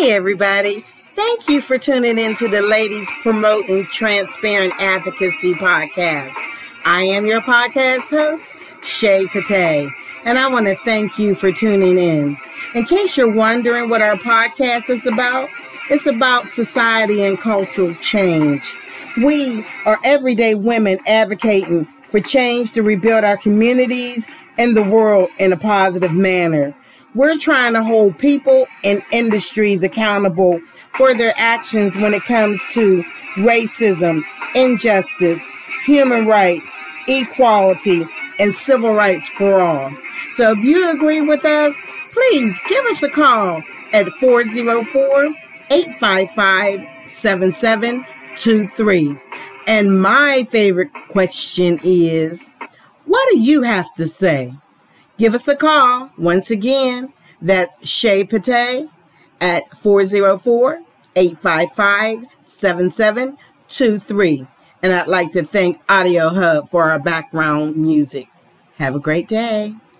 Hey, everybody. Thank you for tuning in to the Ladies Promoting Transparent Advocacy podcast. I am your podcast host, Shay Patay, and I want to thank you for tuning in. In case you're wondering what our podcast is about, it's about society and cultural change. We are everyday women advocating for change to rebuild our communities and the world in a positive manner. We're trying to hold people and industries accountable for their actions when it comes to racism, injustice, human rights, equality, and civil rights for all. So if you agree with us, please give us a call at 404-855-7723. And my favorite question is, what do you have to say? Give us a call. Once again, that's Shay Patay at 404-855-7723. And I'd like to thank Audio Hub for our background music. Have a great day.